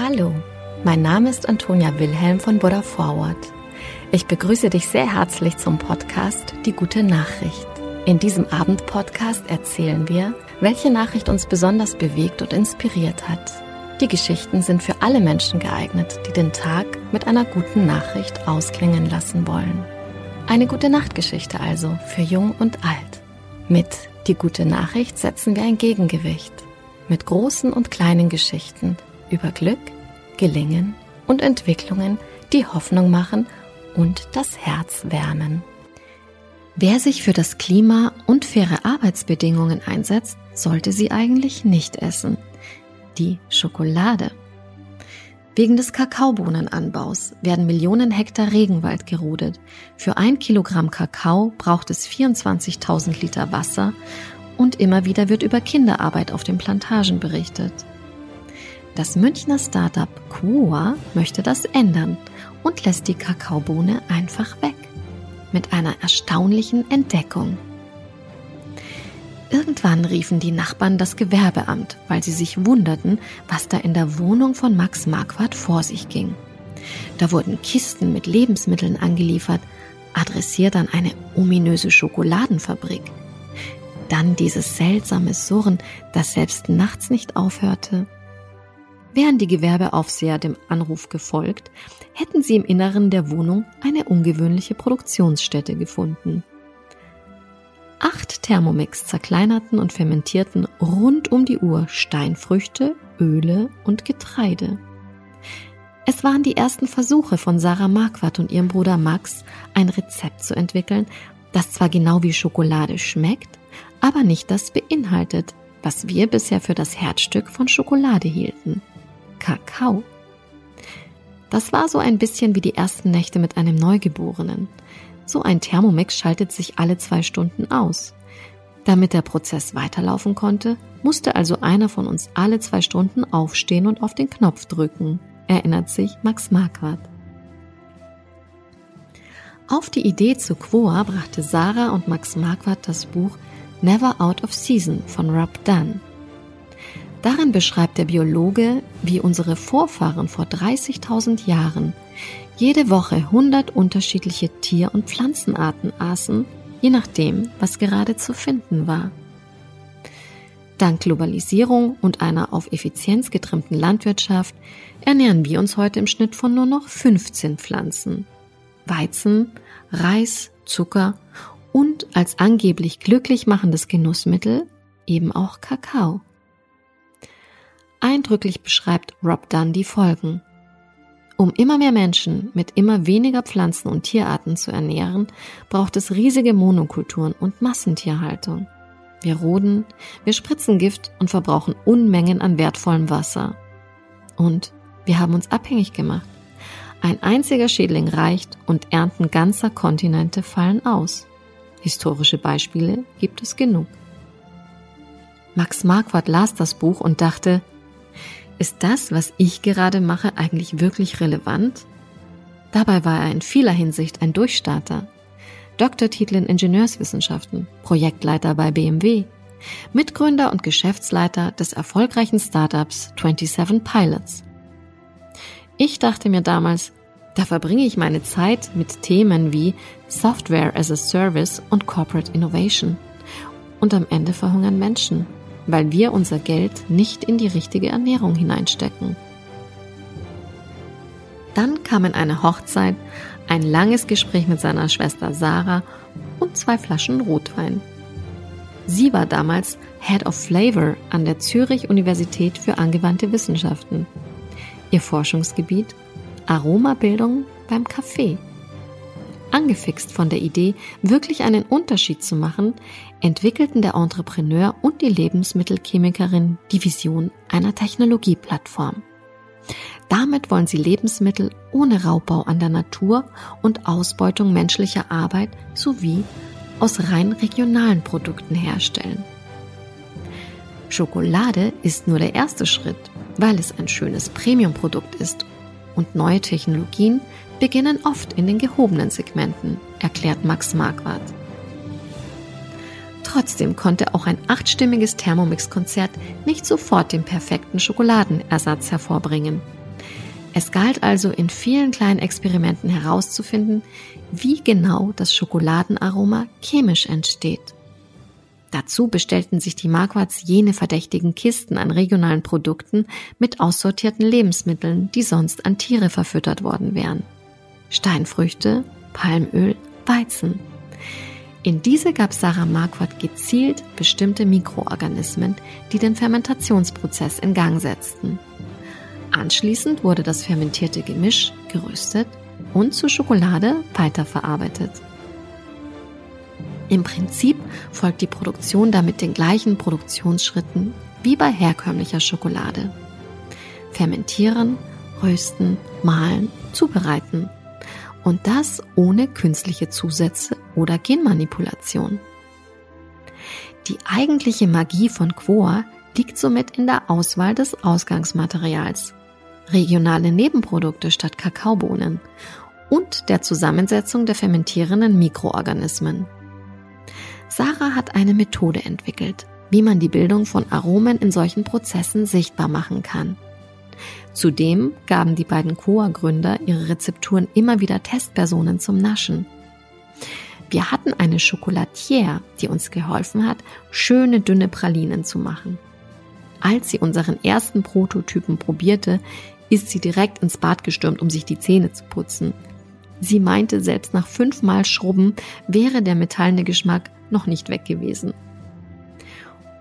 Hallo, mein Name ist Antonia Wilhelm von Buddha Forward. Ich begrüße dich sehr herzlich zum Podcast Die Gute Nachricht. In diesem Abendpodcast erzählen wir, welche Nachricht uns besonders bewegt und inspiriert hat. Die Geschichten sind für alle Menschen geeignet, die den Tag mit einer guten Nachricht ausklingen lassen wollen. Eine Gute-Nacht-Geschichte also für Jung und Alt. Mit Die Gute Nachricht setzen wir ein Gegengewicht. Mit großen und kleinen Geschichten über Glück, Gelingen und Entwicklungen, die Hoffnung machen und das Herz wärmen. Wer sich für das Klima und faire Arbeitsbedingungen einsetzt, sollte sie eigentlich nicht essen. Die Schokolade. Wegen des Kakaobohnenanbaus werden Millionen Hektar Regenwald gerodet. Für 1 Kilogramm Kakao braucht es 24.000 Liter Wasser und immer wieder wird über Kinderarbeit auf den Plantagen berichtet. Das Münchner Startup QOA möchte das ändern und lässt die Kakaobohne einfach weg. Mit einer erstaunlichen Entdeckung. Irgendwann riefen die Nachbarn das Gewerbeamt, weil sie sich wunderten, was da in der Wohnung von Max Marquardt vor sich ging. Da wurden Kisten mit Lebensmitteln angeliefert, adressiert an eine ominöse Schokoladenfabrik. Dann dieses seltsame Surren, das selbst nachts nicht aufhörte. Wären die Gewerbeaufseher dem Anruf gefolgt, hätten sie im Inneren der Wohnung eine ungewöhnliche Produktionsstätte gefunden. 8 Thermomix zerkleinerten und fermentierten rund um die Uhr Steinfrüchte, Öle und Getreide. Es waren die ersten Versuche von Sarah Marquardt und ihrem Bruder Max, ein Rezept zu entwickeln, das zwar genau wie Schokolade schmeckt, aber nicht das beinhaltet, was wir bisher für das Herzstück von Schokolade hielten: Kakao. Das war so ein bisschen wie die ersten Nächte mit einem Neugeborenen. So ein Thermomix schaltet sich alle 2 Stunden aus. Damit der Prozess weiterlaufen konnte, musste also einer von uns alle 2 Stunden aufstehen und auf den Knopf drücken, erinnert sich Max Marquardt. Auf die Idee zu QOA brachte Sarah und Max Marquardt das Buch Never Out of Season von Rob Dunn. Darin beschreibt der Biologe, wie unsere Vorfahren vor 30.000 Jahren jede Woche 100 unterschiedliche Tier- und Pflanzenarten aßen, je nachdem, was gerade zu finden war. Dank Globalisierung und einer auf Effizienz getrimmten Landwirtschaft ernähren wir uns heute im Schnitt von nur noch 15 Pflanzen. Weizen, Reis, Zucker und als angeblich glücklich machendes Genussmittel eben auch Kakao. Eindrücklich beschreibt Rob Dunn die Folgen. Um immer mehr Menschen mit immer weniger Pflanzen und Tierarten zu ernähren, braucht es riesige Monokulturen und Massentierhaltung. Wir roden, wir spritzen Gift und verbrauchen Unmengen an wertvollem Wasser. Und wir haben uns abhängig gemacht. Ein einziger Schädling reicht und Ernten ganzer Kontinente fallen aus. Historische Beispiele gibt es genug. Max Marquardt las das Buch und dachte: Ist das, was ich gerade mache, eigentlich wirklich relevant? Dabei war er in vieler Hinsicht ein Durchstarter. Doktortitel in Ingenieurswissenschaften, Projektleiter bei BMW, Mitgründer und Geschäftsleiter des erfolgreichen Startups 27 Pilots. Ich dachte mir damals, da verbringe ich meine Zeit mit Themen wie Software as a Service und Corporate Innovation. Und am Ende verhungern Menschen, weil wir unser Geld nicht in die richtige Ernährung hineinstecken. Dann kamen eine Hochzeit, ein langes Gespräch mit seiner Schwester Sarah und 2 Flaschen Rotwein. Sie war damals Head of Flavor an der Zürich Universität für angewandte Wissenschaften. Ihr Forschungsgebiet: Aromabildung beim Kaffee. Angefixt von der Idee, wirklich einen Unterschied zu machen, entwickelten der Entrepreneur und die Lebensmittelchemikerin die Vision einer Technologieplattform. Damit wollen sie Lebensmittel ohne Raubbau an der Natur und Ausbeutung menschlicher Arbeit sowie aus rein regionalen Produkten herstellen. Schokolade ist nur der erste Schritt, weil es ein schönes Premium-Produkt ist. Und neue Technologien beginnen oft in den gehobenen Segmenten, erklärt Max Marquardt. Trotzdem konnte auch ein 8-stimmiges Thermomix-Konzert nicht sofort den perfekten Schokoladenersatz hervorbringen. Es galt also in vielen kleinen Experimenten herauszufinden, wie genau das Schokoladenaroma chemisch entsteht. Dazu bestellten sich die Marquardts jene verdächtigen Kisten an regionalen Produkten mit aussortierten Lebensmitteln, die sonst an Tiere verfüttert worden wären. Steinfrüchte, Palmöl, Weizen. In diese gab Sarah Marquardt gezielt bestimmte Mikroorganismen, die den Fermentationsprozess in Gang setzten. Anschließend wurde das fermentierte Gemisch geröstet und zu Schokolade weiterverarbeitet. Im Prinzip folgt die Produktion damit den gleichen Produktionsschritten wie bei herkömmlicher Schokolade. Fermentieren, rösten, mahlen, zubereiten. Und das ohne künstliche Zusätze oder Genmanipulation. Die eigentliche Magie von QOA liegt somit in der Auswahl des Ausgangsmaterials, regionale Nebenprodukte statt Kakaobohnen und der Zusammensetzung der fermentierenden Mikroorganismen. Sarah hat eine Methode entwickelt, wie man die Bildung von Aromen in solchen Prozessen sichtbar machen kann. Zudem gaben die beiden QOA-Gründer ihre Rezepturen immer wieder Testpersonen zum Naschen. Wir hatten eine Chocolatière, die uns geholfen hat, schöne dünne Pralinen zu machen. Als sie unseren ersten Prototypen probierte, ist sie direkt ins Bad gestürmt, um sich die Zähne zu putzen. Sie meinte, selbst nach 5-mal Schrubben wäre der metallene Geschmack noch nicht weg gewesen.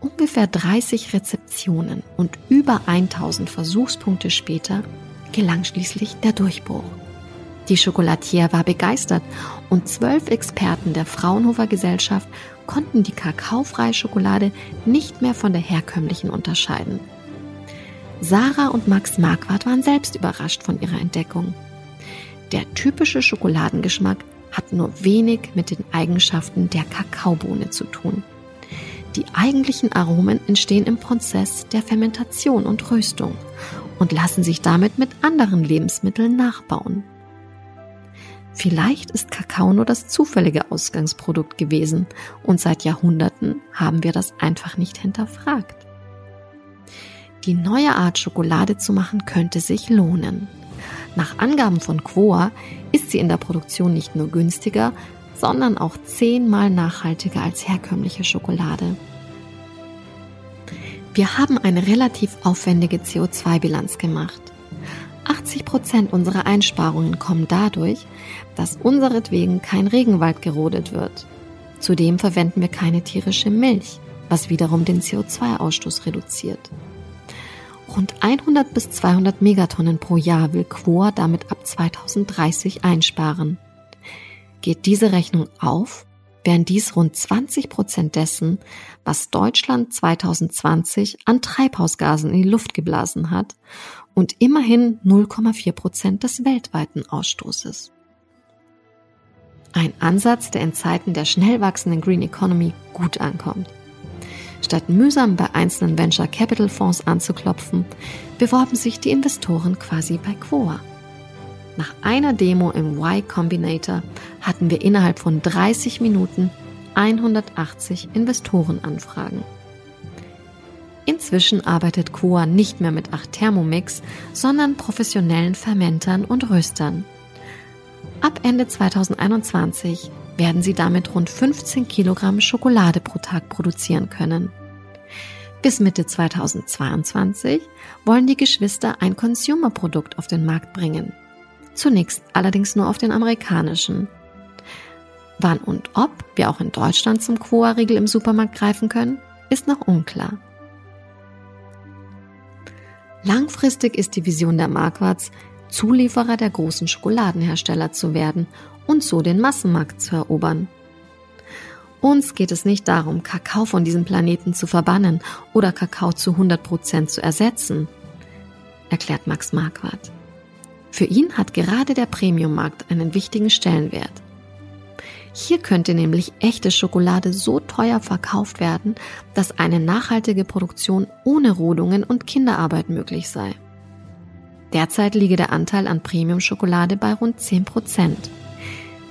Ungefähr 30 Rezeptionen und über 1000 Versuchspunkte später gelang schließlich der Durchbruch. Die Chocolatière war begeistert und 12 Experten der Fraunhofer Gesellschaft konnten die kakaofreie Schokolade nicht mehr von der herkömmlichen unterscheiden. Sarah und Max Marquardt waren selbst überrascht von ihrer Entdeckung. Der typische Schokoladengeschmack hat nur wenig mit den Eigenschaften der Kakaobohne zu tun. Die eigentlichen Aromen entstehen im Prozess der Fermentation und Röstung und lassen sich damit mit anderen Lebensmitteln nachbauen. Vielleicht ist Kakao nur das zufällige Ausgangsprodukt gewesen und seit Jahrhunderten haben wir das einfach nicht hinterfragt. Die neue Art Schokolade zu machen könnte sich lohnen. Nach Angaben von QOA ist sie in der Produktion nicht nur günstiger, sondern auch 10-mal nachhaltiger als herkömmliche Schokolade. Wir haben eine relativ aufwendige CO2-Bilanz gemacht. 80% unserer Einsparungen kommen dadurch, dass unseretwegen kein Regenwald gerodet wird. Zudem verwenden wir keine tierische Milch, was wiederum den CO2-Ausstoß reduziert. Rund 100 bis 200 Megatonnen pro Jahr will QOA damit ab 2030 einsparen. Geht diese Rechnung auf, wären dies rund 20% dessen, was Deutschland 2020 an Treibhausgasen in die Luft geblasen hat und immerhin 0,4% des weltweiten Ausstoßes. Ein Ansatz, der in Zeiten der schnell wachsenden Green Economy gut ankommt. Statt mühsam bei einzelnen Venture Capital Fonds anzuklopfen, beworben sich die Investoren quasi bei QOA. Nach einer Demo im Y Combinator hatten wir innerhalb von 30 Minuten 180 Investorenanfragen. Inzwischen arbeitet QOA nicht mehr mit 8 Thermomix, sondern professionellen Fermentern und Röstern. Ab Ende 2021 werden sie damit rund 15 Kilogramm Schokolade pro Tag produzieren können. Bis Mitte 2022 wollen die Geschwister ein Consumer-Produkt auf den Markt bringen. Zunächst allerdings nur auf den amerikanischen. Wann und ob wir auch in Deutschland zum QOA-Riegel im Supermarkt greifen können, ist noch unklar. Langfristig ist die Vision der Marquardts, Zulieferer der großen Schokoladenhersteller zu werden und so den Massenmarkt zu erobern. Uns geht es nicht darum, Kakao von diesem Planeten zu verbannen oder Kakao zu 100% zu ersetzen, erklärt Max Marquardt. Für ihn hat gerade der Premium-Markt einen wichtigen Stellenwert. Hier könnte nämlich echte Schokolade so teuer verkauft werden, dass eine nachhaltige Produktion ohne Rodungen und Kinderarbeit möglich sei. Derzeit liege der Anteil an Premium-Schokolade bei rund 10%.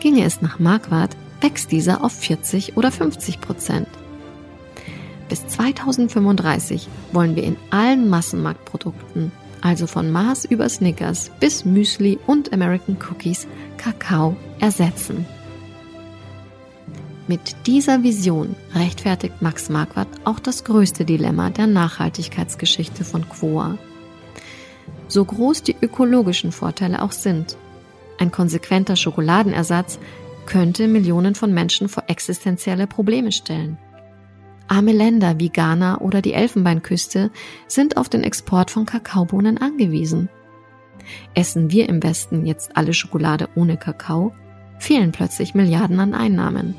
Ginge es nach Marquardt, wächst dieser auf 40 oder 50%. Bis 2035 wollen wir in allen Massenmarktprodukten also von Mars über Snickers bis Müsli und American Cookies, Kakao ersetzen. Mit dieser Vision rechtfertigt Max Marquardt auch das größte Dilemma der Nachhaltigkeitsgeschichte von QOA. So groß die ökologischen Vorteile auch sind, ein konsequenter Schokoladenersatz könnte Millionen von Menschen vor existenzielle Probleme stellen. Arme Länder wie Ghana oder die Elfenbeinküste sind auf den Export von Kakaobohnen angewiesen. Essen wir im Westen jetzt alle Schokolade ohne Kakao, fehlen plötzlich Milliarden an Einnahmen.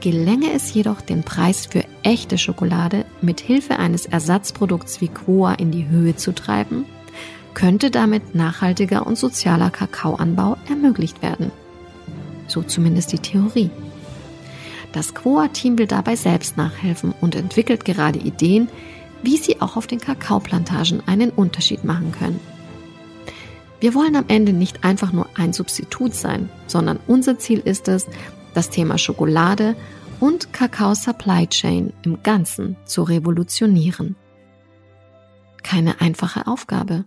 Gelänge es jedoch, den Preis für echte Schokolade mit Hilfe eines Ersatzprodukts wie QOA in die Höhe zu treiben, könnte damit nachhaltiger und sozialer Kakaoanbau ermöglicht werden. So zumindest die Theorie. Das QOA-Team will dabei selbst nachhelfen und entwickelt gerade Ideen, wie sie auch auf den Kakaoplantagen einen Unterschied machen können. Wir wollen am Ende nicht einfach nur ein Substitut sein, sondern unser Ziel ist es, das Thema Schokolade und Kakao-Supply-Chain im Ganzen zu revolutionieren. Keine einfache Aufgabe.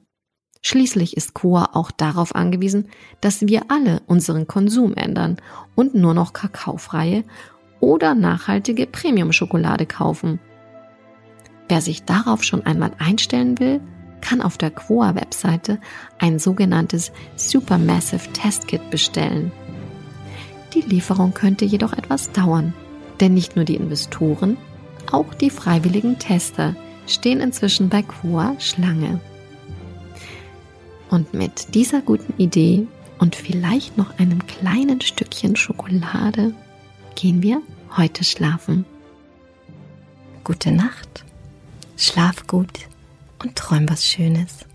Schließlich ist QOA auch darauf angewiesen, dass wir alle unseren Konsum ändern und nur noch kakaofreie oder nachhaltige Premium-Schokolade kaufen. Wer sich darauf schon einmal einstellen will, kann auf der QOA-Webseite ein sogenanntes Supermassive Test Kit bestellen. Die Lieferung könnte jedoch etwas dauern, denn nicht nur die Investoren, auch die freiwilligen Tester stehen inzwischen bei QOA Schlange. Und mit dieser guten Idee und vielleicht noch einem kleinen Stückchen Schokolade gehen wir heute schlafen. Gute Nacht, schlaf gut und träum was Schönes.